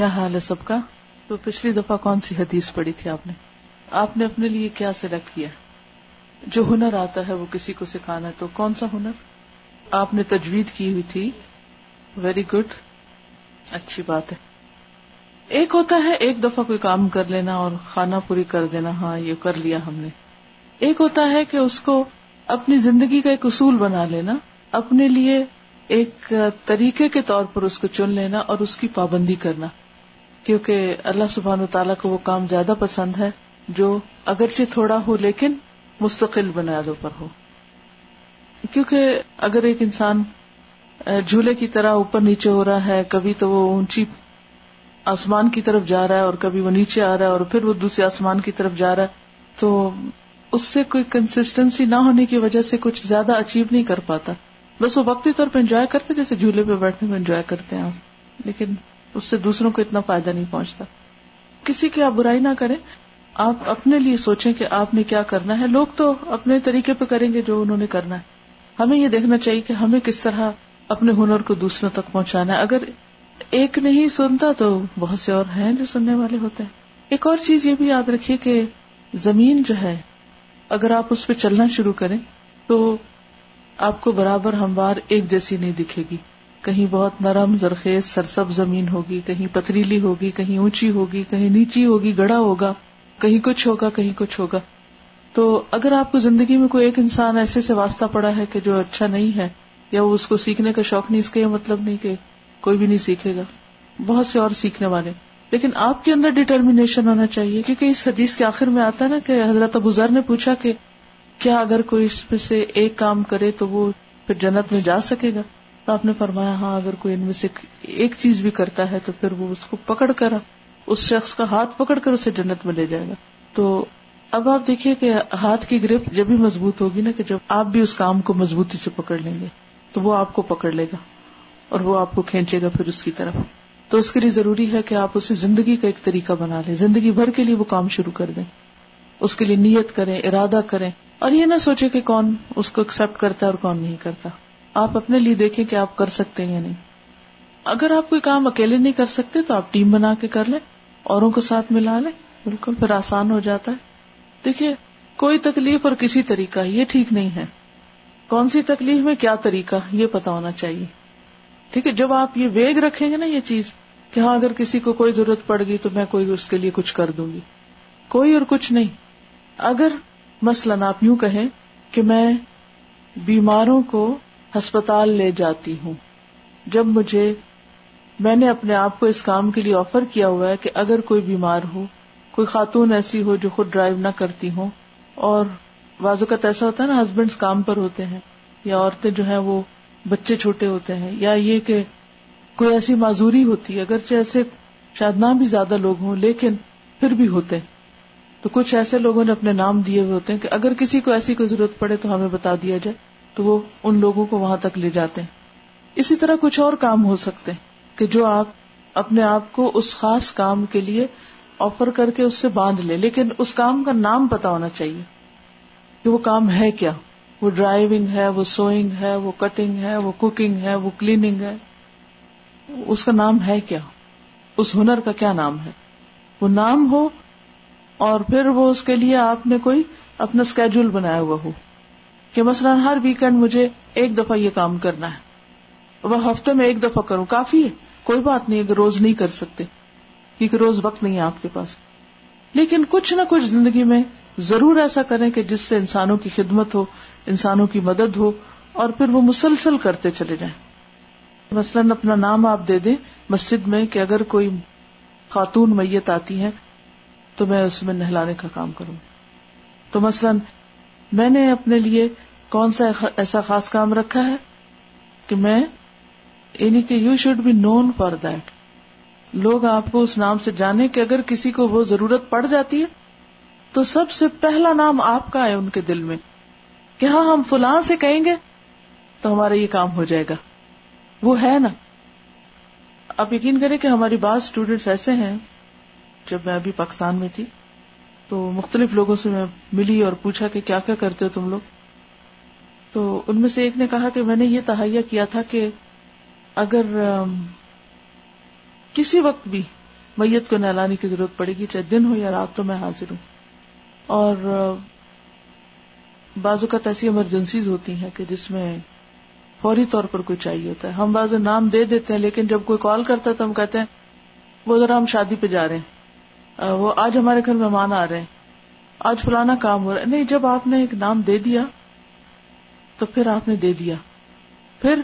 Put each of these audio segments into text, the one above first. کیا حال ہے سب کا؟ تو پچھلی دفعہ کون سی حدیث پڑھی تھی آپ نے؟ آپ نے اپنے لیے کیا سلیکٹ کیا؟ جو ہنر آتا ہے وہ کسی کو سکھانا ہے، تو کون سا ہنر آپ نے تجوید کی ہوئی تھی؟ ویری گڈ، اچھی بات ہے. ایک ہوتا ہے ایک دفعہ کوئی کام کر لینا اور خانہ پوری کر دینا، ہاں یہ کر لیا ہم نے. ایک ہوتا ہے کہ اس کو اپنی زندگی کا ایک اصول بنا لینا، اپنے لیے ایک طریقے کے طور پر اس کو چن لینا اور اس کی پابندی کرنا، کیونکہ اللہ سبحانہ و تعالیٰ کو وہ کام زیادہ پسند ہے جو اگرچہ تھوڑا ہو لیکن مستقل بنیادوں پر ہو. کیونکہ اگر ایک انسان جھولے کی طرح اوپر نیچے ہو رہا ہے، کبھی تو وہ اونچی آسمان کی طرف جا رہا ہے اور کبھی وہ نیچے آ رہا ہے اور پھر وہ دوسرے آسمان کی طرف جا رہا ہے، تو اس سے کوئی کنسسٹنسی نہ ہونے کی وجہ سے کچھ زیادہ اچیو نہیں کر پاتا. بس وہ وقتی طور پہ انجوائے کرتے، جیسے جھولے پہ بیٹھنے میں انجوائے کرتے ہیں، لیکن اس سے دوسروں کو اتنا فائدہ نہیں پہنچتا. کسی کی آپ برائی نہ کریں، آپ اپنے لیے سوچیں کہ آپ نے کیا کرنا ہے. لوگ تو اپنے طریقے پہ کریں گے جو انہوں نے کرنا ہے. ہمیں یہ دیکھنا چاہیے کہ ہمیں کس طرح اپنے ہنر کو دوسروں تک پہنچانا ہے. اگر ایک نہیں سنتا تو بہت سے اور ہیں جو سننے والے ہوتے ہیں. ایک اور چیز یہ بھی یاد رکھیے کہ زمین جو ہے، اگر آپ اس پہ چلنا شروع کریں تو آپ کو برابر ہموار ایک جیسی نہیں دکھے گی. کہیں بہت نرم زرخیز سرسب زمین ہوگی، کہیں پتھریلی ہوگی، کہیں اونچی ہوگی، کہیں نیچی ہوگی، گڑا ہوگا، کہیں کچھ ہوگا، کہیں کچھ ہوگا. تو اگر آپ کو زندگی میں کوئی ایک انسان ایسے سے واسطہ پڑا ہے کہ جو اچھا نہیں ہے یا وہ اس کو سیکھنے کا شوق نہیں، اس کا یہ مطلب نہیں کہ کوئی بھی نہیں سیکھے گا، بہت سے اور سیکھنے والے. لیکن آپ کے اندر ڈیٹرمینیشن ہونا چاہیے، کیونکہ اس حدیث کے آخر میں آتا ہے نا کہ حضرت ابو ذر نے پوچھا کہ کیا اگر کوئی اس میں سے ایک کام کرے تو وہ پھر جنت میں جا سکے گا؟ تو آپ نے فرمایا ہاں، اگر کوئی ان میں سے ایک چیز بھی کرتا ہے تو پھر وہ اس کو پکڑ کر، اس شخص کا ہاتھ پکڑ کر اسے جنت میں لے جائے گا. تو اب آپ دیکھیے کہ ہاتھ کی گرفت جب بھی مضبوط ہوگی نا، کہ جب آپ بھی اس کام کو مضبوطی سے پکڑ لیں گے تو وہ آپ کو پکڑ لے گا اور وہ آپ کو کھینچے گا پھر اس کی طرف. تو اس کے لیے ضروری ہے کہ آپ اسے زندگی کا ایک طریقہ بنا لیں، زندگی بھر کے لیے وہ کام شروع کر دیں، اس کے لیے نیت کریں، ارادہ کریں، اور یہ نہ سوچیں کہ کون اس کو ایکسپٹ کرتا ہے اور کون نہیں کرتا. آپ اپنے لیے دیکھیں کہ آپ کر سکتے ہیں یا نہیں. اگر آپ کوئی کام اکیلے نہیں کر سکتے تو آپ ٹیم بنا کے کر لیں، اوروں کو ساتھ ملا لیں، بالکل پھر آسان ہو جاتا ہے. دیکھیے کوئی تکلیف اور کسی طریقہ، یہ ٹھیک نہیں ہے. کون سی تکلیف میں کیا طریقہ، یہ پتا ہونا چاہیے. ٹھیک ہے، جب آپ یہ ویگ رکھیں گے نا یہ چیز کہ ہاں اگر کسی کو کوئی ضرورت پڑ گئی تو میں کوئی اس کے لیے کچھ کر دوں گی، کوئی اور کچھ نہیں. اگر مثلاً آپ یوں کہیں کہ میں بیماروں کو ہسپتال لے جاتی ہوں، جب میں نے اپنے آپ کو اس کام کے لیے آفر کیا ہوا ہے کہ اگر کوئی بیمار ہو، کوئی خاتون ایسی ہو جو خود ڈرائیو نہ کرتی ہوں، اور بعض اوقات ایسا ہوتا ہے نا ہسبینڈز کام پر ہوتے ہیں یا عورتیں جو ہیں وہ بچے چھوٹے ہوتے ہیں، یا یہ کہ کوئی ایسی معذوری ہوتی ہے، اگرچہ ایسے شاید نہ بھی زیادہ لوگ ہوں لیکن پھر بھی ہوتے ہیں. تو کچھ ایسے لوگوں نے اپنے نام دیے ہوئے ہوتے ہیں کہ اگر کسی کو ایسی کوئی ضرورت پڑے تو ہمیں بتا دیا جائے، تو وہ ان لوگوں کو وہاں تک لے جاتے ہیں. اسی طرح کچھ اور کام ہو سکتے ہیں کہ جو آپ اپنے آپ کو اس خاص کام کے لیے آفر کر کے اس سے باندھ لیں، لیکن اس کام کا نام پتا ہونا چاہیے کہ وہ کام ہے کیا. وہ ڈرائیونگ ہے، وہ سوئنگ ہے، وہ کٹنگ ہے، وہ کوکنگ ہے، وہ کلیننگ ہے، اس کا نام ہے کیا، اس ہنر کا کیا نام ہے، وہ نام ہو. اور پھر وہ اس کے لیے آپ نے کوئی اپنا اسکیڈول بنایا ہوا ہو کہ مثلا ہر ویکینڈ مجھے ایک دفعہ یہ کام کرنا ہے، وہ ہفتے میں ایک دفعہ کروں، کافی ہے، کوئی بات نہیں اگر روز نہیں کر سکتے کیونکہ روز وقت نہیں ہے آپ کے پاس. لیکن کچھ نہ کچھ زندگی میں ضرور ایسا کریں کہ جس سے انسانوں کی خدمت ہو، انسانوں کی مدد ہو، اور پھر وہ مسلسل کرتے چلے جائیں. مثلاً اپنا نام آپ دے دیں مسجد میں کہ اگر کوئی خاتون میت آتی ہے تو میں اس میں نہلانے کا کام کروں. تو مثلاً میں نے اپنے لیے کون سا ایسا خاص کام رکھا ہے کہ میں، یعنی کہ you should be known for that, لوگ آپ کو اس نام سے جانے کہ اگر کسی کو وہ ضرورت پڑ جاتی ہے تو سب سے پہلا نام آپ کا ہے ان کے دل میں کہ ہاں ہم فلاں سے کہیں گے تو ہمارا یہ کام ہو جائے گا. وہ ہے نا، آپ یقین کریں کہ ہماری بعض اسٹوڈینٹس ایسے ہیں، جب میں ابھی پاکستان میں تھی تو مختلف لوگوں سے میں ملی اور پوچھا کہ کیا کیا کرتے ہو تم لوگ. تو ان میں سے ایک نے کہا کہ میں نے یہ تہیہ کیا تھا کہ اگر کسی وقت بھی میت کو نہلانے کی ضرورت پڑے گی، چاہے دن ہو یا رات ہو، میں حاضر ہوں. اور بعض اوقات ایسی ایمرجنسیز ہوتی ہیں کہ جس میں فوری طور پر کوئی چاہیے ہوتا ہے. ہم بعض نام دے دیتے ہیں، لیکن جب کوئی کال کرتا ہے تو ہم کہتے ہیں وہ ذرا ہم شادی پہ جا رہے ہیں، وہ آج ہمارے گھر مہمان آ رہے ہیں، آج فلانا کام ہو رہا ہے. نہیں، جب آپ نے ایک نام دے دیا تو پھر آپ نے دے دیا. پھر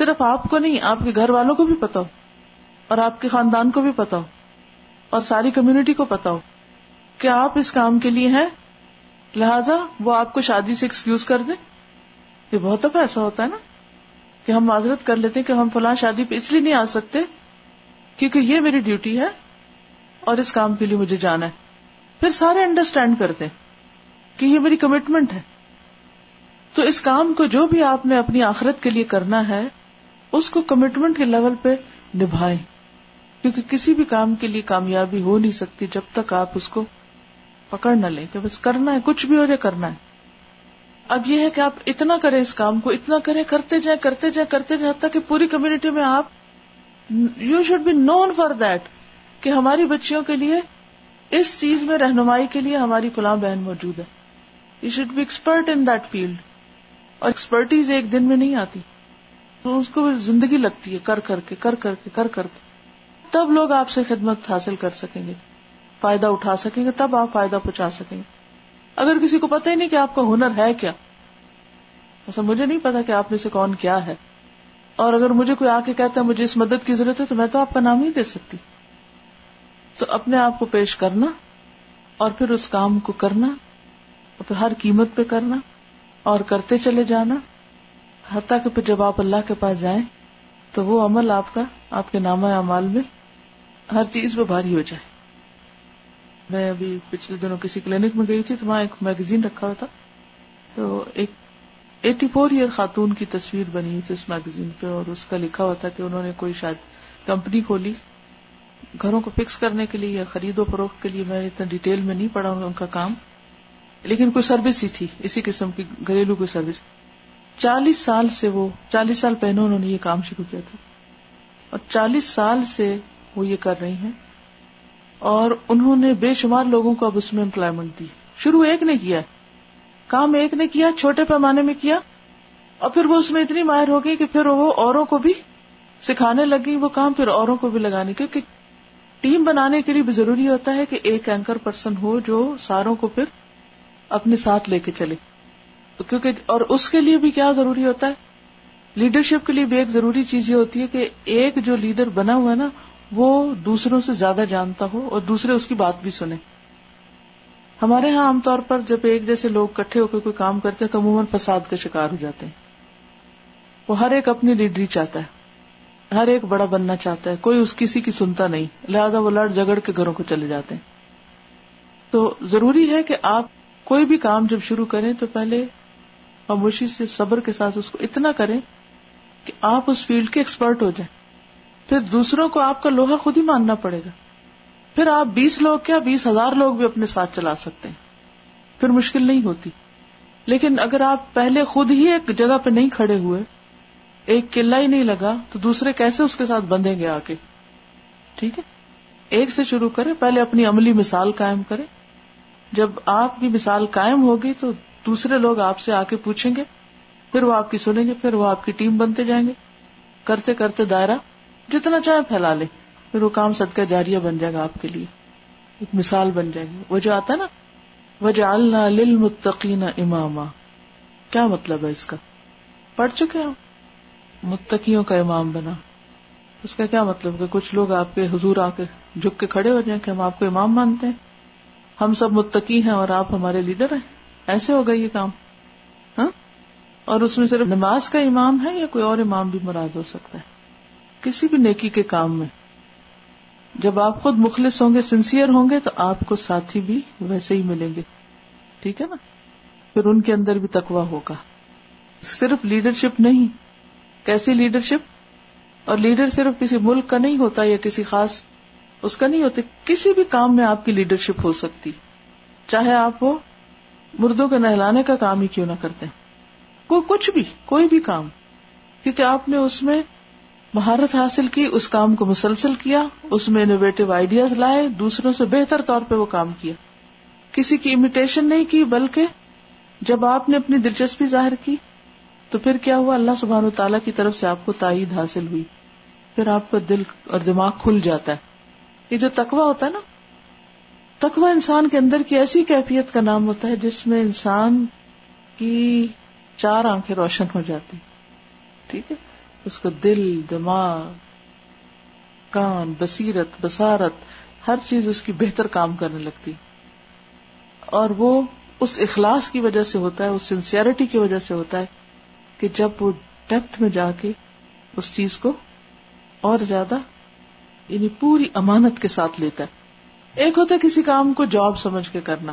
صرف آپ کو نہیں، آپ کے گھر والوں کو بھی پتا ہو اور آپ کے خاندان کو بھی پتا ہو اور ساری کمیونٹی کو پتا ہو کہ آپ اس کام کے لیے ہیں، لہٰذا وہ آپ کو شادی سے ایکسکیوز کر دیں. یہ بہت دفعہ ایسا ہوتا ہے نا کہ ہم معذرت کر لیتے ہیں کہ ہم فلاں شادی پہ اس لیے نہیں آ سکتے کیونکہ یہ میری ڈیوٹی ہے اور اس کام کے لیے مجھے جانا ہے. پھر سارے انڈرسٹینڈ کرتے ہیں کہ یہ میری کمٹمنٹ ہے. تو اس کام کو جو بھی آپ نے اپنی آخرت کے لیے کرنا ہے اس کو کمٹمنٹ کے لیول پہ نبھائیں، کیونکہ کسی بھی کام کے لیے کامیابی ہو نہیں سکتی جب تک آپ اس کو پکڑ نہ لیں کہ بس کرنا ہے، کچھ بھی ہو جائے کرنا ہے. اب یہ ہے کہ آپ اتنا کریں، اس کام کو اتنا کریں، کرتے جائیں تاکہ پوری کمیونٹی میں آپ you should be known for that کہ ہماری بچیوں کے لیے اس چیز میں رہنمائی کے لیے ہماری فلاں بہن موجود ہے. You should be expert in that field. اور ایکسپرٹیز ایک دن میں نہیں آتی، تو اس کو زندگی لگتی ہے، کر کر کے تب لوگ آپ سے خدمت حاصل کر سکیں گے، فائدہ اٹھا سکیں گے، تب آپ فائدہ پہنچا سکیں گے. اگر کسی کو پتہ ہی نہیں کہ آپ کا ہنر ہے کیا، اصل مجھے نہیں پتا کہ آپ میں سے کون کیا ہے، اور اگر مجھے کوئی آ کے کہتا ہے مجھے اس مدد کی ضرورت ہے تو میں تو آپ کا نام ہی دے سکتی. تو اپنے آپ کو پیش کرنا اور پھر اس کام کو کرنا اور پھر ہر قیمت پہ کرنا اور کرتے چلے جانا، حتیٰ کہ پھر جب آپ اللہ کے پاس جائیں تو وہ عمل آپ کا، آپ کے نامہ اعمال میں ہر چیز پہ بھاری ہو جائے. میں ابھی پچھلے دنوں کسی کلینک میں گئی تھی تو وہاں ایک میگزین رکھا ہوا تھا، تو ایک 84 ایئر خاتون کی تصویر بنی ہوئی تھی اس میگزین پہ، اور اس کا لکھا ہوا تھا کہ انہوں نے کوئی شاید کمپنی کھولی گھروں کو فکس کرنے کے لیے یا خرید و فروخت کے لیے. میں نے اتنا ڈیٹیل میں نہیں پڑھا ان کا کام، لیکن کوئی سروس ہی تھی اسی قسم کی، گھریلو کوئی سروس. 40 سال سے وہ، 40 سال پہلے انہوں نے یہ کام شروع کیا تھا اور 40 سال سے وہ یہ کر رہی ہیں، اور انہوں نے بے شمار لوگوں کو اب اس میں امپلائمنٹ دی. شروع ایک نے کیا، کام ایک نے کیا، چھوٹے پیمانے میں کیا، اور پھر وہ اس میں اتنی ماہر ہو گئی کہ پھر وہ اوروں کو بھی سکھانے لگی وہ کام، پھر اوروں کو بھی لگانے. کیونکہ ٹیم بنانے کے لیے بھی ضروری ہوتا ہے کہ ایک اینکر پرسن ہو جو ساروں کو پھر اپنے ساتھ لے کے چلے، کیونکہ اور اس کے لیے بھی کیا ضروری ہوتا ہے، لیڈرشپ کے لیے بھی ایک ضروری چیز یہ ہوتی ہے کہ ایک جو لیڈر بنا ہوا ہے نا وہ دوسروں سے زیادہ جانتا ہو اور دوسرے اس کی بات بھی سنیں. ہمارے ہاں عام طور پر جب ایک جیسے لوگ کٹھے ہو کے کوئی کام کرتے ہیں تو عموماً فساد کا شکار ہو جاتے ہیں. وہ ہر ایک اپنی لیڈری چاہتا ہے، ہر ایک بڑا بننا چاہتا ہے، کوئی اس کسی کی سنتا نہیں، لہذا وہ لڑ جھگڑ کے گھروں کو چلے جاتے ہیں. تو ضروری ہے کہ آپ کوئی بھی کام جب شروع کریں تو پہلے خاموشی سے صبر کے ساتھ اس کو اتنا کریں کہ آپ اس فیلڈ کے ایکسپرٹ ہو جائیں. پھر دوسروں کو آپ کا لوہا خود ہی ماننا پڑے گا. پھر آپ 20 لوگ کیا 20,000 لوگ بھی اپنے ساتھ چلا سکتے ہیں، پھر مشکل نہیں ہوتی. لیکن اگر آپ پہلے خود ہی ایک جگہ پہ نہیں کھڑے ہوئے، ایک قلعہ ہی نہیں لگا، تو دوسرے کیسے اس کے ساتھ بندھیں گے آ کے. ٹھیک ہے، ایک سے شروع کریں، پہلے اپنی عملی مثال قائم کریں. جب آپ کی مثال قائم ہوگی تو دوسرے لوگ آپ سے آ کے پوچھیں گے، پھر وہ آپ کی سنیں گے، پھر وہ آپ کی ٹیم بنتے جائیں گے. کرتے کرتے دائرہ جتنا چاہے پھیلا لیں، پھر وہ کام صدقہ جاریہ بن جائے گا، آپ کے لیے ایک مثال بن جائے گی. وہ جو آتا ہے نا وجعلنا للمتقین اماما، کیا مطلب ہے اس کا؟ پڑھ چکے ہم، متقیوں کا امام بنا. اس کا کیا مطلب؟ کہ کچھ لوگ آپ کے حضور آ کے جھک کے کھڑے ہو جائیں کہ ہم آپ کو امام مانتے ہیں، ہم سب متقی ہیں اور آپ ہمارے لیڈر ہیں. ایسے ہوگا یہ کام؟ ہاں، اور اس میں صرف نماز کا امام ہے یا کوئی اور امام بھی مراد ہو سکتا ہے؟ کسی بھی نیکی کے کام میں جب آپ خود مخلص ہوں گے، سنسیئر ہوں گے، تو آپ کو ساتھی بھی ویسے ہی ملیں گے. ٹھیک ہے نا، پھر ان کے اندر بھی تقویٰ ہوگا. صرف لیڈرشپ نہیں، کیسی لیڈرشپ؟ اور لیڈر صرف کسی ملک کا نہیں ہوتا یا کسی خاص اس کا نہیں ہوتا، کسی بھی کام میں آپ کی لیڈرشپ ہو سکتی، چاہے آپ وہ مردوں کے نہلانے کا کام ہی کیوں نہ کرتے، کوئی کچھ بھی، کوئی بھی کام، کیونکہ آپ نے اس میں مہارت حاصل کی, اس کام کو مسلسل کیا, اس میں انوویٹو آئیڈیاز لائے, دوسروں سے بہتر طور پہ وہ کام کیا, کسی کی امیٹیشن نہیں کی, بلکہ جب آپ نے اپنی دلچسپی ظاہر کی تو پھر کیا ہوا, اللہ سبحانہ وتعالیٰ کی طرف سے آپ کو تائید حاصل ہوئی, پھر آپ کا دل اور دماغ کھل جاتا ہے. یہ جو تقویٰ ہوتا ہے نا, تقویٰ انسان کے اندر کی ایسی کیفیت کا نام ہوتا ہے جس میں انسان کی چار آنکھیں روشن ہو جاتی, ٹھیک ہے, اس کو دل, دماغ, کان, بصیرت, بصارت, ہر چیز اس کی بہتر کام کرنے لگتی, اور وہ اس اخلاص کی وجہ سے ہوتا ہے, اس سنسیئرٹی کی وجہ سے ہوتا ہے کہ جب وہ ڈیپتھ میں جا کے اس چیز کو اور زیادہ یعنی پوری امانت کے ساتھ لیتا ہے. ایک ہوتا ہے کسی کام کو جاب سمجھ کے کرنا,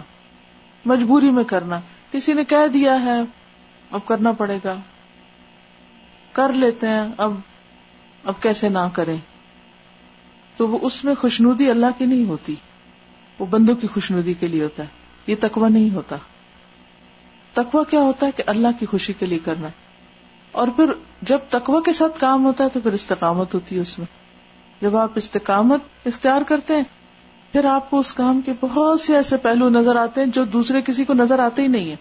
مجبوری میں کرنا, کسی نے کہہ دیا ہے اب کرنا پڑے گا, کر لیتے ہیں, اب کیسے نہ کریں, تو وہ اس میں خوشنودی اللہ کی نہیں ہوتی, وہ بندوں کی خوشنودی کے لیے ہوتا ہے. یہ تقویٰ نہیں ہوتا. تقویٰ کیا ہوتا ہے کہ اللہ کی خوشی کے لیے کرنا, اور پھر جب تقویٰ کے ساتھ کام ہوتا ہے تو پھر استقامت ہوتی ہے اس میں. جب آپ استقامت اختیار کرتے ہیں پھر آپ کو اس کام کے بہت سے ایسے پہلو نظر آتے ہیں جو دوسرے کسی کو نظر آتے ہی نہیں ہیں.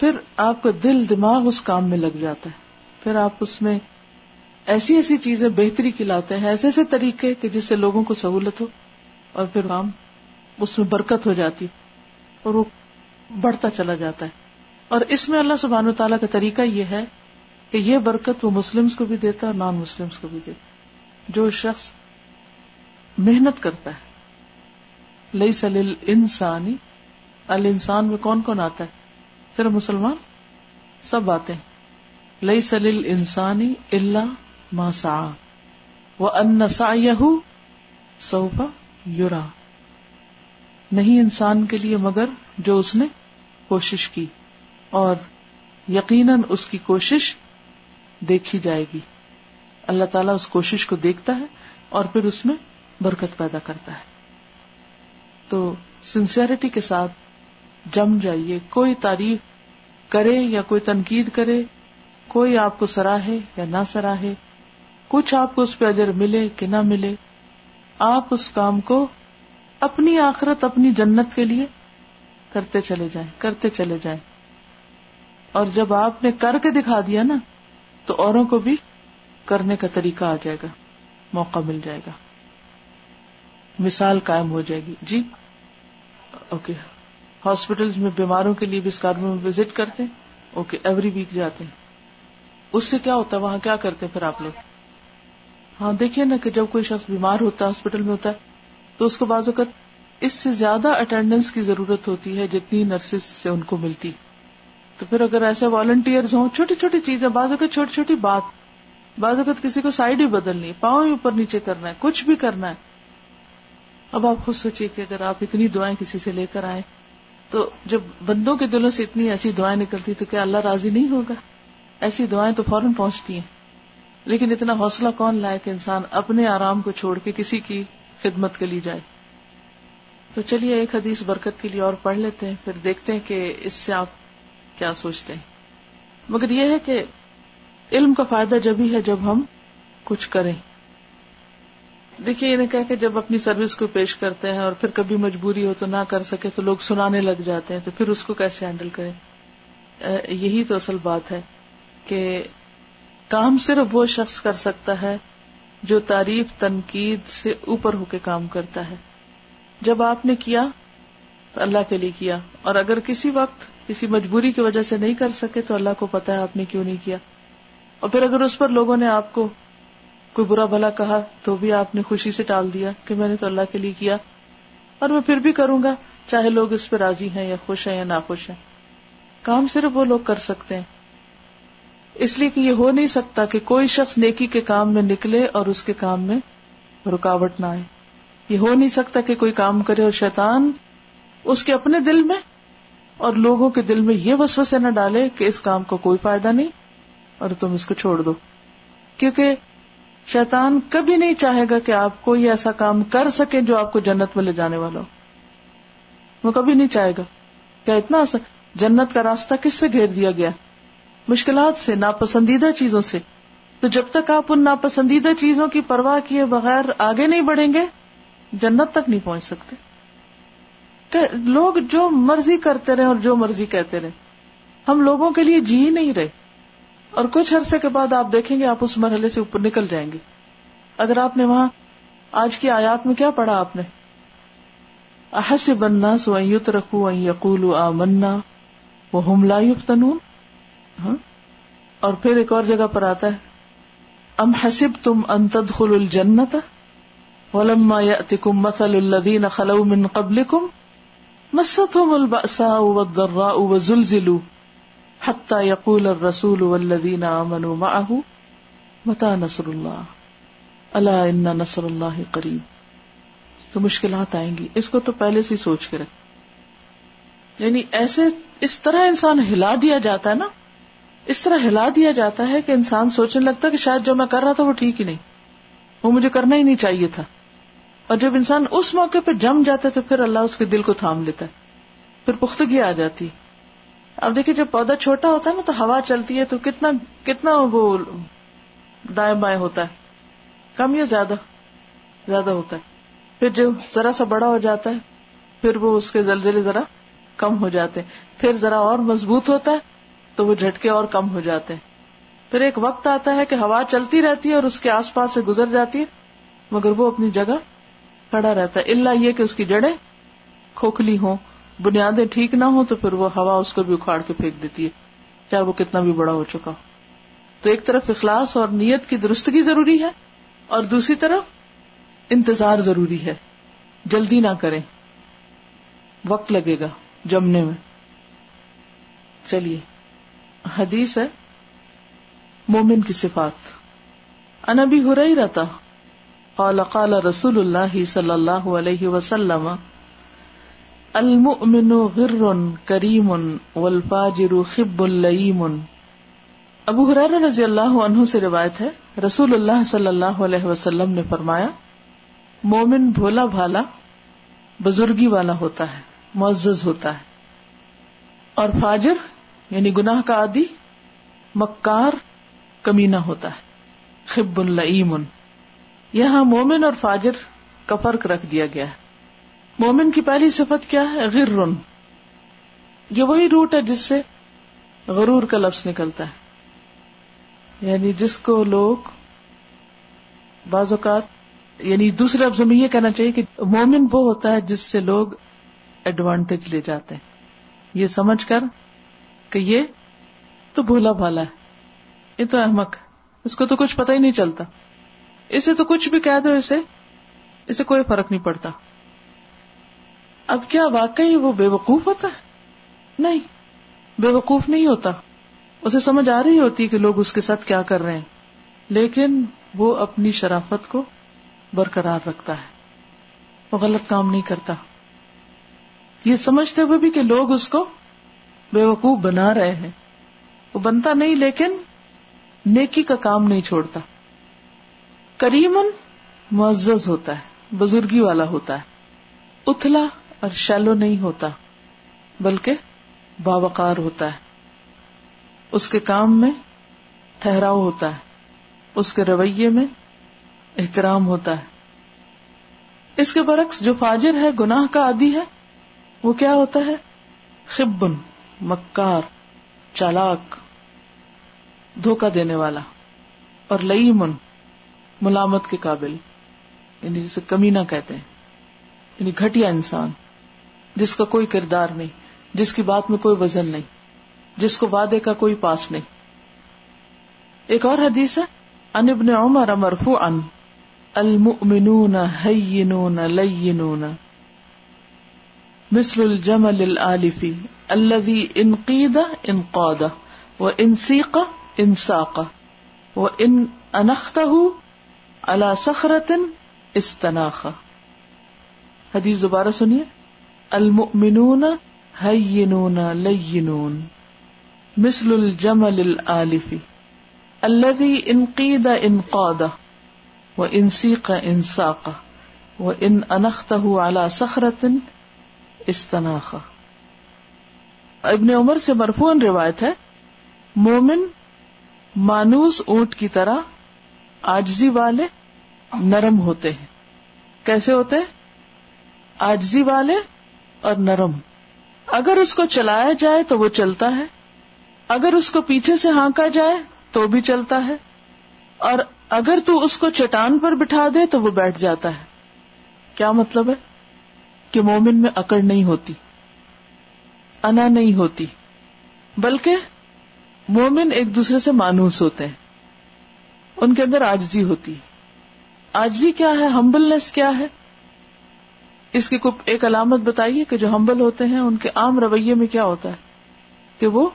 پھر آپ کا دل دماغ اس کام میں لگ جاتا ہے, پھر آپ اس میں ایسی ایسی چیزیں بہتری کی لاتے ہیں, ایسے ایسے طریقے کہ جس سے لوگوں کو سہولت ہو, اور پھر کام اس میں برکت ہو جاتی اور وہ بڑھتا چلا جاتا ہے. اور اس میں اللہ سبحانہ و تعالیٰ کا طریقہ یہ ہے کہ یہ برکت وہ مسلمز کو بھی دیتا ہے اور نان مسلمز کو بھی دیتا. جو شخص محنت کرتا ہے, لیس للانسانی, الانسان میں کون کون آتا ہے, صرف مسلمان, سب آتے ہیں. لیس للانسانی الا ما سعی وان سعیہ سوف یریٰ, نہیں انسان کے لیے مگر جو اس نے کوشش کی, اور یقیناً اس کی کوشش دیکھی جائے گی. اللہ تعالیٰ اس کوشش کو دیکھتا ہے اور پھر اس میں برکت پیدا کرتا ہے. تو سنسیئرٹی کے ساتھ جم جائیے. کوئی تعریف کرے یا کوئی تنقید کرے, کوئی آپ کو سراہے یا نہ سراہے, کچھ آپ کو اس پہ اجر ملے کہ نہ ملے, آپ اس کام کو اپنی آخرت, اپنی جنت کے لیے کرتے چلے جائیں, کرتے چلے جائیں. اور جب آپ نے کر کے دکھا دیا نا تو اوروں کو بھی کرنے کا طریقہ آ جائے گا, موقع مل جائے گا, مثال قائم ہو جائے گی. جی اوکے, ہاسپٹلز میں بیماروں کے لیے بھی اس کاربن میں وزٹ کرتے ہیں, اوکے, ایوری ویک جاتے ہیں. اس سے کیا ہوتا ہے, وہاں کیا کرتے ہیں پھر آپ لوگ؟ ہاں دیکھیے نا کہ جب کوئی شخص بیمار ہوتا ہے, ہاسپٹل میں ہوتا ہے, تو اس کو بعض اوقات اس سے زیادہ اٹینڈنس کی ضرورت ہوتی ہے جتنی نرسز سے ان کو ملتی. تو پھر اگر ایسے والنٹیئرز ہوں, چھوٹی چھوٹی چیزیں, بعض اوقات چھوٹی چھوٹی بات, بعض اوقات کسی کو سائڈ ہی بدلنی ہے, پاؤں ہی اوپر نیچے کرنا ہے, کچھ بھی کرنا ہے. اب آپ خود سوچیے کہ اگر آپ اتنی دعائیں کسی سے لے کر آئیں تو جب بندوں کے دلوں سے اتنی ایسی دعائیں نکلتی تو کیا اللہ راضی نہیں ہوگا؟ ایسی دعائیں تو فوراً پہنچتی ہیں, لیکن اتنا حوصلہ کون لائے کہ انسان اپنے آرام کو چھوڑ کے کسی کی خدمت کے لیے جائے. تو چلیے ایک حدیث برکت کے لیے اور پڑھ لیتے ہیں, پھر دیکھتے ہیں کہ اس سے آپ کیا سوچتے ہیں. مگر یہ ہے کہ علم کا فائدہ جبھی ہے جب ہم کچھ کریں. دیکھیے انہیں کہہ کے جب اپنی سروس کو پیش کرتے ہیں اور پھر کبھی مجبوری ہو تو نہ کر سکے تو لوگ سنانے لگ جاتے ہیں, تو پھر اس کو کیسے ہینڈل کریں؟ یہی تو اصل بات ہے کہ کام صرف وہ شخص کر سکتا ہے جو تعریف تنقید سے اوپر ہو کے کام کرتا ہے. جب آپ نے کیا تو اللہ کے لیے کیا, اور اگر کسی وقت کسی مجبوری کی وجہ سے نہیں کر سکے تو اللہ کو پتا ہے آپ نے کیوں نہیں کیا. اور پھر اگر اس پر لوگوں نے آپ کو کوئی برا بھلا کہا تو بھی آپ نے خوشی سے ٹال دیا کہ میں نے تو اللہ کے لیے کیا اور میں پھر بھی کروں گا, چاہے لوگ اس پہ راضی ہیں یا خوش ہیں یا ناخوش ہیں. کام صرف وہ لوگ کر سکتے ہیں, اس لیے کہ یہ ہو نہیں سکتا کہ کوئی شخص نیکی کے کام میں نکلے اور اس کے کام میں رکاوٹ نہ آئے. یہ ہو نہیں سکتا کہ کوئی کام کرے اور شیطان اس کے اپنے دل میں اور لوگوں کے دل میں یہ وسوسے نہ ڈالے کہ اس کام کو کوئی فائدہ نہیں اور تم اس کو چھوڑ دو, کیونکہ شیطان کبھی نہیں چاہے گا کہ آپ کوئی ایسا کام کر سکیں جو آپ کو جنت میں لے جانے والا ہو. وہ کبھی نہیں چاہے گا. کیا اتنا جنت کا راستہ کس سے گھیر دیا گیا؟ مشکلات سے, ناپسندیدہ چیزوں سے, تو جب تک آپ ان ناپسندیدہ چیزوں کی پرواہ کیے بغیر آگے نہیں بڑھیں گے جنت تک نہیں پہنچ سکتے. کہ لوگ جو مرضی کرتے رہے اور جو مرضی کہتے رہے, ہم لوگوں کے لیے جی نہیں رہے, اور کچھ عرصے کے بعد آپ دیکھیں گے آپ اس مرحلے سے اوپر نکل جائیں گے. اگر آپ نے وہاں آج کی آیات میں کیا پڑھا آپ نے, احسب الناس ان یترکوا ان یقولوا آمنا وہم لا یفتنون, اور پھر ایک اور جگہ پر آتا ہے ام حسبتم ان تدخلوا الجنۃ ولما یأتکم مثل الذین خلو من قبلکم مستهم البأساء والضراء وزلزلوا حتی یقول الرسول والذین آمنوا معه متى نصر اللہ الا ان نصر اللہ قریب. تو مشکلات آئیں گی, اس کو تو پہلے سے سوچ کے رکھ. یعنی ایسے اس طرح انسان ہلا دیا جاتا ہے نا, اس طرح ہلا دیا جاتا ہے کہ انسان سوچنے لگتا ہے کہ شاید جو میں کر رہا تھا وہ ٹھیک ہی نہیں, وہ مجھے کرنا ہی نہیں چاہیے تھا. اور جب انسان اس موقع پہ جم جاتا ہے تو پھر اللہ اس کے دل کو تھام لیتا ہے, پھر پختگی آ جاتی ہے. اب دیکھیں جب پودا چھوٹا ہوتا ہے نا تو ہوا چلتی ہے تو کتنا کتنا وہ دائیں بائیں ہوتا ہے, کم یا زیادہ زیادہ ہوتا ہے. پھر جو ذرا سا بڑا ہو جاتا ہے پھر وہ اس کے زلزلے ذرا کم ہو جاتے ہیں, پھر ذرا اور مضبوط ہوتا ہے تو وہ جھٹکے اور کم ہو جاتے ہیں. پھر ایک وقت آتا ہے کہ ہوا چلتی رہتی ہے اور اس کے آس پاس سے گزر جاتی ہے مگر وہ اپنی جگہ کھڑا رہتا ہے, الا یہ کہ اس کی جڑیں کھوکھلی ہوں, بنیادیں ٹھیک نہ ہوں, تو پھر وہ ہوا اس کو بھی اکھاڑ کے پھینک دیتی ہے چاہے وہ کتنا بھی بڑا ہو چکا ہو. تو ایک طرف اخلاص اور نیت کی درستگی ضروری ہے اور دوسری طرف انتظار ضروری ہے, جلدی نہ کریں, وقت لگے گا جمنے میں. چلیے حدیث ہے مومن کی صفات. عن ابی ہریرہ قال قال رسول اللہ صلی اللہ علیہ وسلم المؤمن غر کریم والفاجر خب لئیم. ابو ہریرہ رضی اللہ عنہ سے روایت ہے رسول اللہ صلی اللہ علیہ وسلم نے فرمایا مومن بھولا بھالا بزرگی والا ہوتا ہے, معزز ہوتا ہے, اور فاجر یعنی گناہ کا عادی مکار کمینہ ہوتا ہے, خب لئیم. یہاں مومن اور فاجر کا فرق رکھ دیا گیا ہے. مومن کی پہلی صفت کیا ہے, غر. یہ وہی روٹ ہے جس سے غرور کا لفظ نکلتا ہے, یعنی جس کو لوگ بعض اوقات, یعنی دوسرے لفظوں میں یہ کہنا چاہیے کہ مومن وہ ہوتا ہے جس سے لوگ ایڈوانٹیج لے جاتے ہیں, یہ سمجھ کر کہ یہ تو بھولا بھالا ہے, یہ تو احمق, اس کو تو کچھ پتہ ہی نہیں چلتا, اسے تو کچھ بھی کہہ دو, اسے کوئی فرق نہیں پڑتا. اب کیا واقعی وہ بے وقوف ہوتا ہے؟ نہیں, بے وقوف نہیں ہوتا, اسے سمجھ آ رہی ہوتی کہ لوگ اس کے ساتھ کیا کر رہے ہیں, لیکن وہ اپنی شرافت کو برقرار رکھتا ہے, وہ غلط کام نہیں کرتا, یہ سمجھتے ہوئے بھی کہ لوگ اس کو بیوقوف بنا رہے ہیں. وہ بنتا نہیں لیکن نیکی کا کام نہیں چھوڑتا. کریمن معزز ہوتا ہے, بزرگی والا ہوتا ہے, اتلا اور شیلو نہیں ہوتا بلکہ باوقار ہوتا ہے, اس کے کام میں ٹھہراؤ ہوتا ہے, اس کے رویے میں احترام ہوتا ہے. اس کے برعکس جو فاجر ہے, گناہ کا عادی ہے, وہ کیا ہوتا ہے, خبن, مکار, چالاک, دھوکہ دینے والا, اور لئیمن, ملامت کے قابل, یعنی جسے کمینہ کہتے ہیں, یعنی گھٹیا انسان, جس کا کوئی کردار نہیں, جس کی بات میں کوئی وزن نہیں, جس کو وعدے کا کوئی پاس نہیں. ایک اور حدیث ہے عن ابن عمر مرفوعا المؤمنون هينون لينون مثل الجمل الآلف الذي إن قيد انقاد وإن سيق انساق وإن أنخته على صخرة استناخ. حدیث دوبارہ سنیے, المؤمنون هينون لينون مثل الجمل الآلف الذي إن قيد انقاد وإن سيق انساق وإن أنخته على صخرة استناخ. ابن عمر سے مرفوع روایت ہے مومن مانوس اونٹ کی طرح عاجزی والے نرم ہوتے ہیں. کیسے ہوتے ہیں؟ عاجزی والے اور نرم. اگر اس کو چلایا جائے تو وہ چلتا ہے, اگر اس کو پیچھے سے ہانکا جائے تو بھی چلتا ہے, اور اگر تو اس کو چٹان پر بٹھا دے تو وہ بیٹھ جاتا ہے. کیا مطلب ہے؟ کہ مومن میں اکڑ نہیں ہوتی, انا نہیں ہوتی, بلکہ مومن ایک دوسرے سے مانوس ہوتے ہیں, ان کے اندر عاجزی ہوتی. عاجزی کیا ہے؟ ہمبلنس کیا ہے؟ اس کی ایک علامت بتائیے کہ جو ہمبل ہوتے ہیں ان کے عام رویے میں کیا ہوتا ہے؟ کہ وہ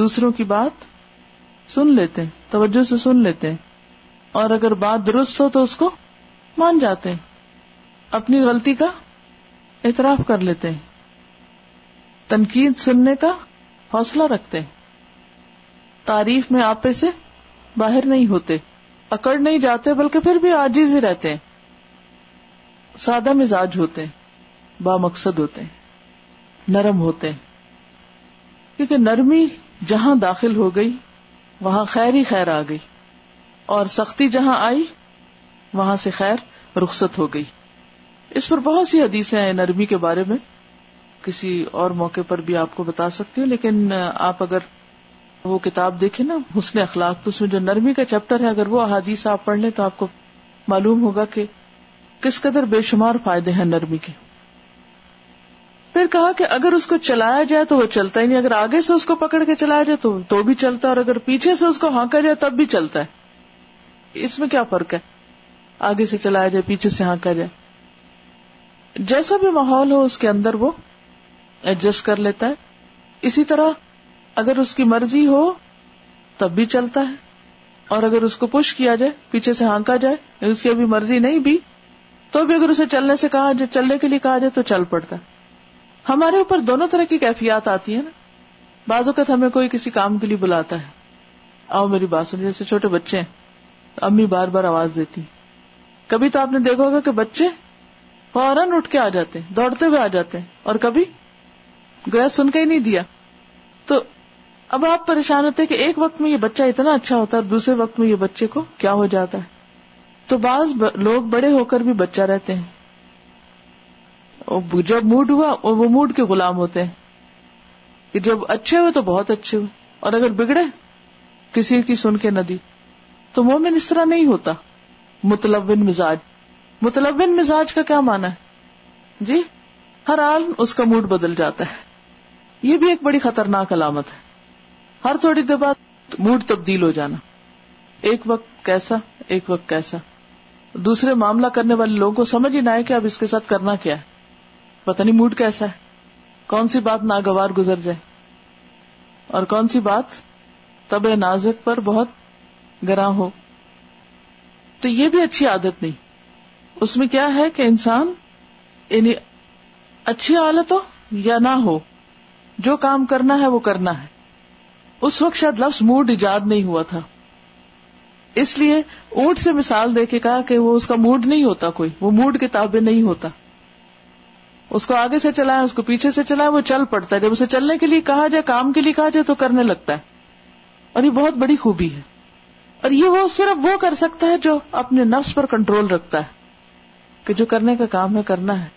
دوسروں کی بات سن لیتے ہیں, توجہ سے سن لیتے ہیں, اور اگر بات درست ہو تو اس کو مان جاتے ہیں, اپنی غلطی کا اعتراف کر لیتے ہیں, تنقید سننے کا حوصلہ رکھتے ہیں, تعریف میں آپے سے باہر نہیں ہوتے, اکڑ نہیں جاتے, بلکہ پھر بھی عاجز ہی رہتے ہیں, سادہ مزاج ہوتے ہیں, بامقصد ہوتے ہیں, نرم ہوتے ہیں. کیونکہ نرمی جہاں داخل ہو گئی وہاں خیر ہی خیر آ گئی, اور سختی جہاں آئی وہاں سے خیر رخصت ہو گئی. اس پر بہت سی حدیثیں ہیں نرمی کے بارے میں, کسی اور موقع پر بھی آپ کو بتا سکتی ہوں, لیکن آپ اگر وہ کتاب دیکھیں نا حسن اخلاق, تو اس میں جو نرمی کا چیپٹر ہے, اگر وہ احادیث آپ پڑھ لیں تو آپ کو معلوم ہوگا کہ کس قدر بے شمار فائدے ہیں نرمی کے. پھر کہا کہ اگر اس کو چلایا جائے تو وہ چلتا ہی نہیں, اگر آگے سے اس کو پکڑ کے چلایا جائے تو بھی چلتا ہے, اور اگر پیچھے سے اس کو ہانکا جائے تب بھی چلتا ہے. اس میں کیا فرق ہے؟ آگے سے چلایا جائے, پیچھے سے ہانکا جائے, جیسا بھی ماحول ہو اس کے اندر وہ ایڈجسٹ کر لیتا ہے. اسی طرح اگر اس کی مرضی ہو تب بھی چلتا ہے, اور اگر اس کو پش کیا جائے, پیچھے سے ہانکا جائے, اس کی ابھی مرضی نہیں بھی تو بھی اگر اسے چلنے سے کہا جائے, چلنے کے لیے کہا جائے تو چل پڑتا ہے. ہمارے اوپر دونوں طرح کی کیفیات آتی ہے نا. بعض اوقات ہمیں کوئی کسی کام کے لیے بلاتا ہے, آؤ میری بات سنو, جیسے چھوٹے بچے ہیں امی بار بار آواز دیتی. کبھی تو آپ نے دیکھا ہوگا کہ بچے فوراً اٹھ کے آ جاتے ہیں, دوڑتے ہوئے آ جاتے ہیں, اور کبھی گویا سن کے ہی نہیں دیا. تو اب آپ پریشان ہوتے کہ ایک وقت میں یہ بچہ اتنا اچھا ہوتا ہے اور دوسرے وقت میں یہ بچے کو کیا ہو جاتا ہے. تو بعض لوگ بڑے ہو کر بھی بچہ رہتے ہیں, جب موڈ ہوا وہ موڈ کے غلام ہوتے ہیں, کہ جب اچھے ہوئے تو بہت اچھے ہوئے, اور اگر بگڑے کسی کی سن کے نہ دی. تو مومن اس طرح نہیں ہوتا. متلون مزاج, متلون مزاج کا کیا معنی ہے جی؟ ہر حال اس کا موڈ بدل جاتا ہے. یہ بھی ایک بڑی خطرناک علامت ہے, ہر تھوڑی دیر بعد موڈ تبدیل ہو جانا, ایک وقت کیسا ایک وقت کیسا. دوسرے معاملہ کرنے والے لوگوں کو سمجھ ہی نہ آئے کہ اب اس کے ساتھ کرنا کیا ہے, پتہ نہیں موڈ کیسا ہے, کون سی بات ناگوار گزر جائے اور کون سی بات طبع نازک پر بہت گراں ہو. تو یہ بھی اچھی عادت نہیں. اس میں کیا ہے کہ انسان یعنی اچھی حالت ہو یا نہ ہو, جو کام کرنا ہے وہ کرنا ہے. اس وقت شاید لفظ موڈ ایجاد نہیں ہوا تھا, اس لیے اونٹ سے مثال دے کے کہا کہ وہ اس کا موڈ نہیں ہوتا, کوئی وہ موڈ کے تابع نہیں ہوتا. اس کو آگے سے چلائے, اس کو پیچھے سے چلائے, وہ چل پڑتا ہے. جب اسے چلنے کے لیے کہا جائے, کام کے لیے کہا جائے تو کرنے لگتا ہے, اور یہ بہت بڑی خوبی ہے. اور یہ وہ صرف وہ کر سکتا ہے جو اپنے نفس پر کنٹرول رکھتا ہے, کہ جو کرنے کا کام ہے کرنا ہے.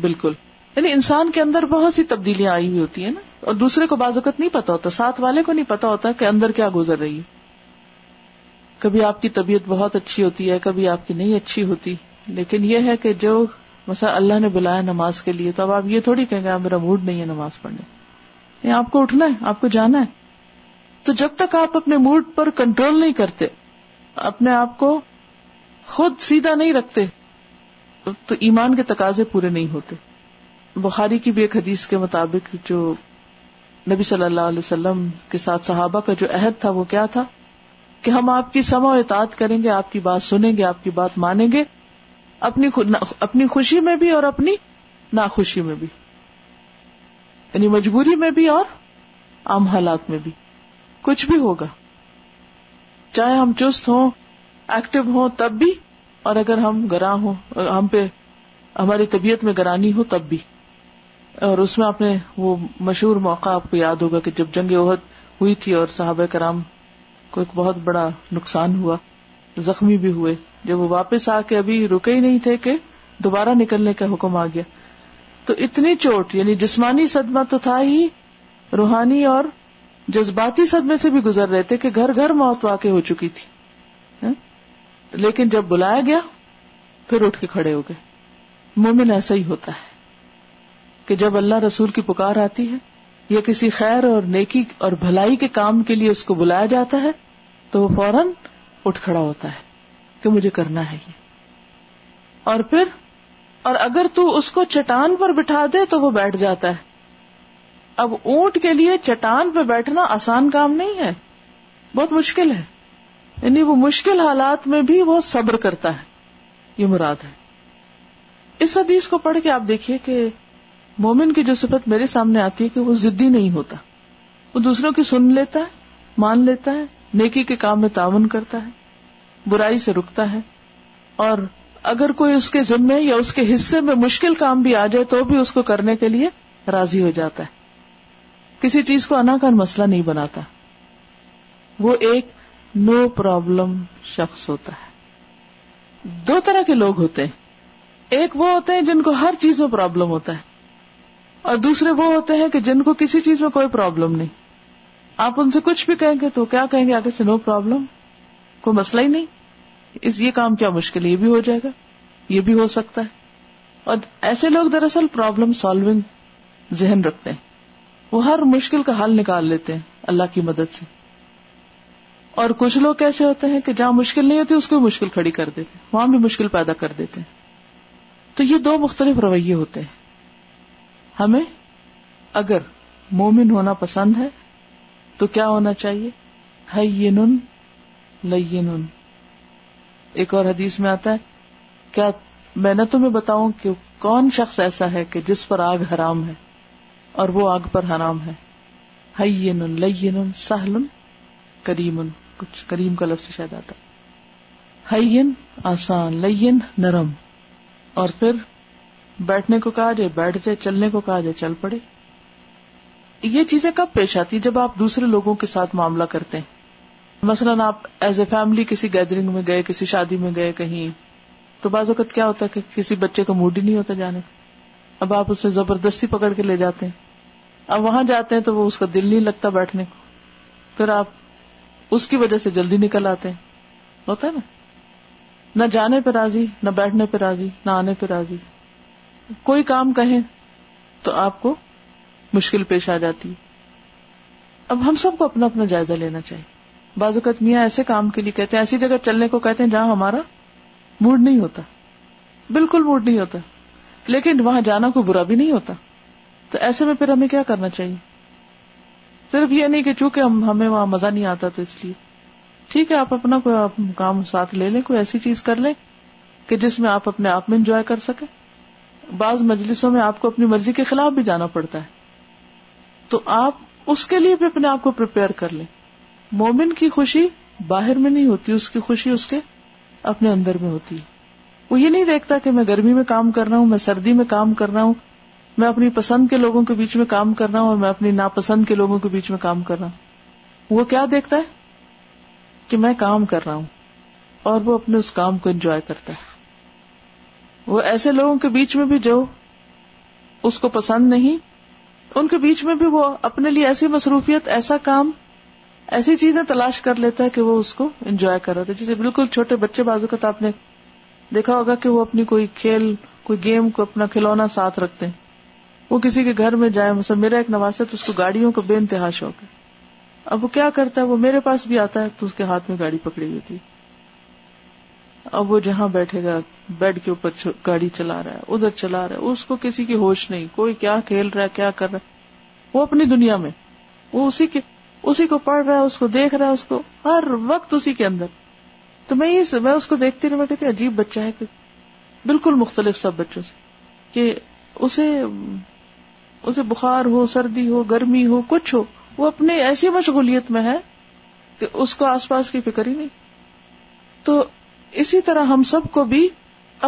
بالکل, یعنی انسان کے اندر بہت سی تبدیلیاں آئی ہوئی ہوتی ہیں نا, اور دوسرے کو بعض اوقات نہیں پتا ہوتا, ساتھ والے کو نہیں پتا ہوتا کہ اندر کیا گزر رہی ہے. کبھی آپ کی طبیعت بہت اچھی ہوتی ہے, کبھی آپ کی نہیں اچھی ہوتی, لیکن یہ ہے کہ جو مثلا اللہ نے بلایا نماز کے لیے, تو اب آپ یہ تھوڑی کہیں گے میرا موڈ نہیں ہے نماز پڑھنے. نہیں, آپ کو اٹھنا ہے, آپ کو جانا ہے. تو جب تک آپ اپنے موڈ پر کنٹرول نہیں کرتے, اپنے آپ کو خود سیدھا نہیں رکھتے, تو ایمان کے تقاضے پورے نہیں ہوتے. بخاری کی بھی ایک حدیث کے مطابق جو نبی صلی اللہ علیہ وسلم کے ساتھ صحابہ کا جو عہد تھا وہ کیا تھا, کہ ہم آپ کی سمع و اطاعت کریں گے, آپ کی بات سنیں گے, آپ کی بات مانیں گے, اپنی خوشی میں بھی اور اپنی ناخوشی میں بھی, یعنی مجبوری میں بھی اور عام حالات میں بھی. کچھ بھی ہوگا, چاہے ہم چست ہوں, ایکٹیو ہوں تب بھی, اور اگر ہم گراں ہوں, ہم پہ ہماری طبیعت میں گرانی ہو تب بھی. اور اس میں آپ نے وہ مشہور موقع آپ کو یاد ہوگا کہ جب جنگ احد ہوئی تھی اور صحابہ کرام کو ایک بہت بڑا نقصان ہوا، زخمی بھی ہوئے. جب وہ واپس آ کے ابھی رکے ہی نہیں تھے کہ دوبارہ نکلنے کا حکم آ گیا. تو اتنی چوٹ، یعنی جسمانی صدمہ تو تھا ہی، روحانی اور جذباتی صدمے سے بھی گزر رہے تھے کہ گھر گھر موت واقع ہو چکی تھی. لیکن جب بلایا گیا پھر اٹھ کے کھڑے ہو گئے. مومن ایسا ہی ہوتا ہے کہ جب اللہ رسول کی پکار آتی ہے یا کسی خیر اور نیکی اور بھلائی کے کام کے لیے اس کو بلایا جاتا ہے تو وہ فوراً اٹھ کھڑا ہوتا ہے کہ مجھے کرنا ہے یہ. اور پھر اور اگر تو اس کو چٹان پر بٹھا دے تو وہ بیٹھ جاتا ہے. اب اونٹ کے لیے چٹان پہ بیٹھنا آسان کام نہیں ہے، بہت مشکل ہے، یعنی وہ مشکل حالات میں بھی وہ صبر کرتا ہے، یہ مراد ہے. اس حدیث کو پڑھ کے آپ دیکھیے کہ مومن کی جو صفت میرے سامنے آتی ہے کہ وہ ضدی نہیں ہوتا، وہ دوسروں کی سن لیتا ہے، مان لیتا ہے، نیکی کے کام میں تعاون کرتا ہے، برائی سے رکتا ہے، اور اگر کوئی اس کے ذمے یا اس کے حصے میں مشکل کام بھی آ جائے تو بھی اس کو کرنے کے لیے راضی ہو جاتا ہے، کسی چیز کو انا کا مسئلہ نہیں بناتا. وہ ایک نو پرابلم شخص ہوتا ہے. دو طرح کے لوگ ہوتے ہیں، ایک وہ ہوتے ہیں جن کو ہر چیز میں پرابلم ہوتا ہے، اور دوسرے وہ ہوتے ہیں کہ جن کو کسی چیز میں کوئی پرابلم نہیں. آپ ان سے کچھ بھی کہیں گے تو کیا کہیں گے؟ آگے سے نو پرابلم، کوئی مسئلہ ہی نہیں، اس یہ کام کیا مشکل ہے، یہ بھی ہو جائے گا، یہ بھی ہو سکتا ہے. اور ایسے لوگ دراصل پرابلم سالونگ ذہن رکھتے ہیں، وہ ہر مشکل کا حل نکال لیتے ہیں اللہ کی مدد سے. اور کچھ لوگ کیسے ہوتے ہیں کہ جہاں مشکل نہیں ہوتی اس کو مشکل کھڑی کر دیتے ہیں، وہاں بھی مشکل پیدا کر دیتے ہیں. تو یہ دو مختلف رویے ہوتے ہیں. ہمیں اگر مومن ہونا پسند ہے تو کیا ہونا چاہیے؟ ہینن لینن. ایک اور حدیث میں آتا ہے، کیا میں نہ تمہیں بتاؤں کہ کون شخص ایسا ہے کہ جس پر آگ حرام ہے اور وہ آگ پر حرام ہے. ہینن لینن سہلن کریمن، کچھ کریم کا لفظ شاید آتا. ہین آسان، لین نرم. اور پھر بیٹھنے کو کہا جائے بیٹھ جائے، چلنے کو کہا جائے چل پڑے. یہ چیزیں کب پیش آتی؟ جب آپ دوسرے لوگوں کے ساتھ معاملہ کرتے ہیں. مثلاً آپ ایز اے فیملی کسی گیدرنگ میں گئے، کسی شادی میں گئے کہیں، تو بعض اوقات کیا ہوتا ہے کہ کسی بچے کا موڈ ہی نہیں ہوتا جانے کا، اب آپ اسے زبردستی پکڑ کے لے جاتے ہیں. اب وہاں جاتے ہیں تو وہ اس کا دل نہیں لگتا بیٹھنے کو، پھر آپ اس کی وجہ سے جلدی نکل آتے ہیں. ہوتا ہے نا، نہ جانے پہ راضی، نہ بیٹھنے پہ راضی، نہ آنے پہ راضی. کوئی کام کہیں تو آپ کو مشکل پیش آ جاتی. اب ہم سب کو اپنا اپنا جائزہ لینا چاہیے. بعض اوقات میاں ایسے کام کے لیے کہتے ہیں، ایسی جگہ چلنے کو کہتے ہیں جہاں ہمارا موڈ نہیں ہوتا، بالکل موڈ نہیں ہوتا، لیکن وہاں جانا کوئی برا بھی نہیں ہوتا. تو ایسے میں پھر ہمیں کیا کرنا چاہیے؟ صرف یہ نہیں کہ چونکہ ہمیں وہاں مزہ نہیں آتا تو اس لیے ٹھیک ہے آپ اپنا کوئی کام ساتھ لے لیں، کوئی ایسی چیز کر لیں کہ جس میں آپ اپنے آپ میں انجوائے کر سکیں. بعض مجلسوں میں آپ کو اپنی مرضی کے خلاف بھی جانا پڑتا ہے، تو آپ اس کے لیے بھی اپنے آپ کو پریپیئر کر لیں. مومن کی خوشی باہر میں نہیں ہوتی، اس کی خوشی اس کے اپنے اندر میں ہوتی ہے. وہ یہ نہیں دیکھتا کہ میں گرمی میں کام کر رہا ہوں، میں سردی میں کام کر رہا ہوں، میں اپنی پسند کے لوگوں کے بیچ میں کام کر رہا ہوں اور میں اپنی ناپسند کے لوگوں کے بیچ میں کام کر رہا ہوں. وہ کیا دیکھتا ہے کہ میں کام کر رہا ہوں، اور وہ اپنے اس کام کو انجوائے کرتا ہے. وہ ایسے لوگوں کے بیچ میں بھی جو اس کو پسند نہیں، ان کے بیچ میں بھی وہ اپنے لیے ایسی مصروفیت، ایسا کام، ایسی چیزیں تلاش کر لیتا ہے کہ وہ اس کو انجوائے کر رہا تھا. جیسے بالکل چھوٹے بچے، بازو کا تو آپ نے دیکھا ہوگا کہ وہ اپنی کوئی کھیل، کوئی گیم کو، اپنا کھلونا ساتھ رکھتے ہیں. وہ کسی کے گھر میں جائے، مثلا میرا ایک نواز ہے تو اس کو گاڑیوں کا بے انتہا شوق ہے. اب وہ کیا کرتا ہے، وہ میرے پاس بھی آتا ہے تو اس کے ہاتھ میں گاڑی پکڑی ہوئی تھی. اب وہ جہاں بیٹھے گا بیڈ کے اوپر گاڑی چلا رہا ہے، ادھر چلا رہا ہے، اس کو کسی کی ہوش نہیں، کوئی کیا کھیل رہا ہے، کیا کر رہا ہے. وہ اپنی دنیا میں، وہ اسی کو پڑھ رہا ہے، اس کو دیکھ رہا ہے، اس کو ہر وقت اسی کے اندر. تو میں اس کو دیکھتی رہی، میں کہتی عجیب بچہ ہے، کہ بالکل مختلف سب بچوں سے، کہ اسے بخار ہو، سردی ہو، گرمی ہو، کچھ ہو، وہ اپنے ایسی مشغولیت میں ہے کہ اس کو آس پاس کی فکر ہی نہیں. تو اسی طرح ہم سب کو بھی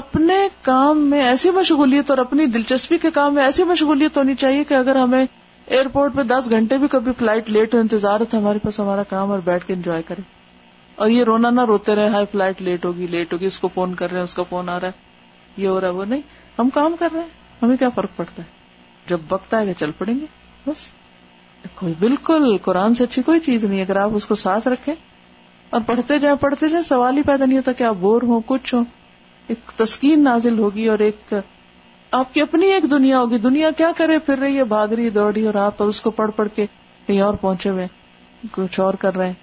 اپنے کام میں ایسی مشغولیت اور اپنی دلچسپی کے کام میں ایسی مشغولیت ہونی چاہیے کہ اگر ہمیں ایئرپورٹ پہ 10 گھنٹے بھی کبھی فلائٹ لیٹ ہو انتظار تھا ہمارے پاس ہمارا کام اور بیٹھ کے انجوائے کریں, اور یہ رونا نہ روتے رہے ہائی فلائٹ لیٹ ہوگی, اس کو فون کر رہے ہیں, اس کا فون آ رہا ہے, یہ ہو رہا ہے وہ. نہیں, ہم کام کر رہے ہیں, ہمیں کیا فرق پڑتا ہے, جب وقت آئے گا چل پڑیں گے بس. کوئی بالکل قرآن سے اچھی کوئی چیز نہیں, اگر آپ اس کو ساتھ رکھیں اور پڑھتے جائیں سوال ہی پیدا نہیں ہوتا کہ آپ بور ہوں, کچھ ہوں, ایک تسکین نازل ہوگی اور ایک آپ کی اپنی ایک دنیا ہوگی. دنیا کیا کرے, پھر رہی ہے, بھاگ رہی, دوڑی, اور آپ اس کو پڑھ پڑھ کے کہیں اور پہنچے ہوئے کچھ اور کر رہے ہیں.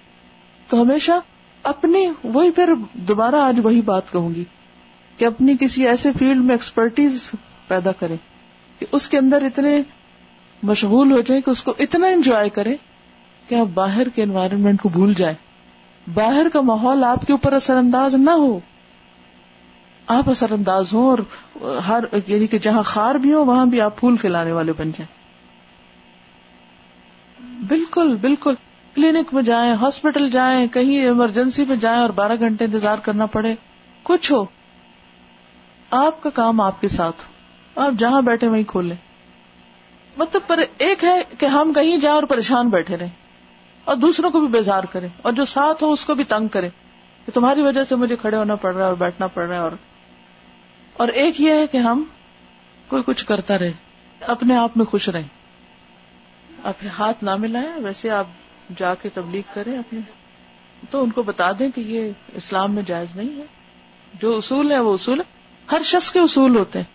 تو ہمیشہ اپنی وہی, پھر دوبارہ آج وہی بات کہوں گی کہ اپنی کسی ایسے فیلڈ میں ایکسپرٹیز پیدا کریں کہ اس کے اندر اتنے مشغول ہو جائیں کہ اس کو اتنا انجوائے کریں کہ آپ باہر کے انوائرمنٹ کو بھول جائیں, باہر کا ماحول آپ کے اوپر اثر انداز نہ ہو, آپ اثر انداز ہوں, اور ہر یعنی کہ جہاں خار بھی ہو وہاں بھی آپ پھول کھلانے والے بن جائیں. بالکل بالکل, کلینک میں جائیں, ہاسپٹل جائیں, کہیں ایمرجنسی میں جائیں اور 12 گھنٹے انتظار کرنا پڑے, کچھ ہو, آپ کا کام آپ کے ساتھ ہو, آپ جہاں بیٹھے وہیں کھول لیں. مطلب پر ایک ہے کہ ہم کہیں جائیں اور پریشان بیٹھے رہیں اور دوسروں کو بھی بیزار کریں, اور جو ساتھ ہو اس کو بھی تنگ کریں کہ تمہاری وجہ سے مجھے کھڑے ہونا پڑ رہا ہے اور بیٹھنا پڑ رہا ہے, اور ایک یہ ہے کہ ہم کوئی کچھ کرتا رہے, اپنے آپ میں خوش رہیں. آپ ہاتھ نہ ملائیں, ویسے آپ جا کے تبلیغ کریں اپنے, تو ان کو بتا دیں کہ یہ اسلام میں جائز نہیں ہے, جو اصول ہے وہ اصول ہے, ہر شخص کے اصول ہوتے ہیں.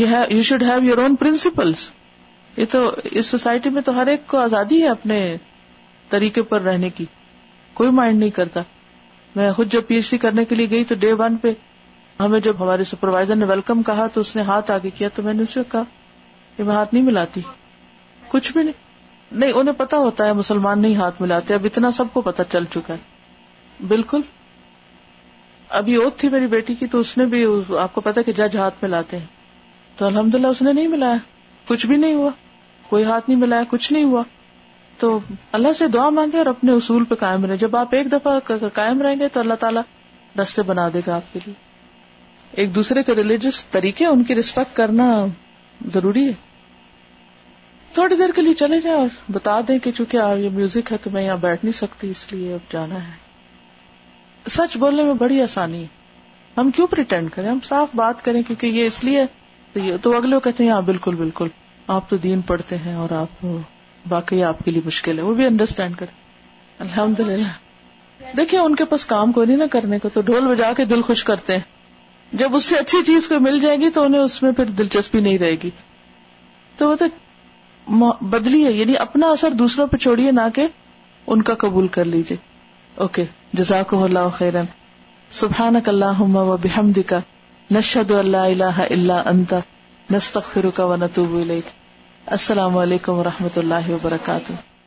یہ ہے you should have your own principles, یہ تو اس سوسائٹی میں تو ہر ایک کو آزادی ہے اپنے طریقے پر رہنے کی, کوئی مائنڈ نہیں کرتا. میں خود جب پی ایچ ڈی کرنے کے لیے گئی تو ڈے 1 پہ ہمیں جب ہمارے سپروائزر نے ویلکم کہا تو اس نے ہاتھ آگے کیا, تو میں نے اسے کہا کہ میں ہاتھ نہیں ملاتی, کچھ بھی نہیں. انہیں پتا ہوتا ہے مسلمان نہیں ہاتھ ملاتے, اب اتنا سب کو پتا چل چکا ہے. بالکل, ابھی اوت تھی میری بیٹی کی تو اس نے بھی, آپ کو پتا کہ جج ہاتھ ملاتے ہیں, تو الحمدللہ اس نے نہیں ملایا, کچھ بھی نہیں ہوا, کوئی ہاتھ نہیں ملایا, کچھ نہیں ہوا. تو اللہ سے دعا مانگے اور اپنے اصول پہ قائم رہے. جب آپ ایک دفعہ قائم رہیں گے تو اللہ تعالیٰ رستے بنا دے گا آپ کے لیے. ایک دوسرے کے ریلیجس طریقے, ان کی رسپیکٹ کرنا ضروری ہے. تھوڑی دیر کے لیے چلے جائیں اور بتا دیں کہ چونکہ یہ میوزک ہے تو میں یہاں بیٹھ نہیں سکتی, اس لیے اب جانا ہے. سچ بولنے میں بڑی آسانی ہے, ہم کیوں پریٹینڈ کریں, ہم صاف بات کریں کیونکہ یہ اس لیے تو اگلے کہتے ہیں ہاں بالکل بالکل آپ تو دین پڑھتے ہیں اور آپ واقعی آپ کے لیے مشکل ہے, وہ بھی انڈرسٹینڈ کرتے. الحمدللہ دیکھیں ان کے پاس کام کوئی نہیں نہ کرنے کو, تو ڈھول بجا کے دل خوش کرتے ہیں, جب اس سے اچھی چیز کوئی مل جائے گی تو انہیں اس میں پھر دلچسپی نہیں رہے گی. تو وہ تو بدلی ہے, یعنی اپنا اثر دوسروں پہ چھوڑیے نہ کہ ان کا قبول کر لیجیے. اوکے, جزاکم اللہ خیرا. سبحانک اللہم و بحمدک, نشہد ان لا الہ الا انت, نستغفرک و نتوب الیک. السلام علیکم ورحمۃ اللہ وبرکاتہ.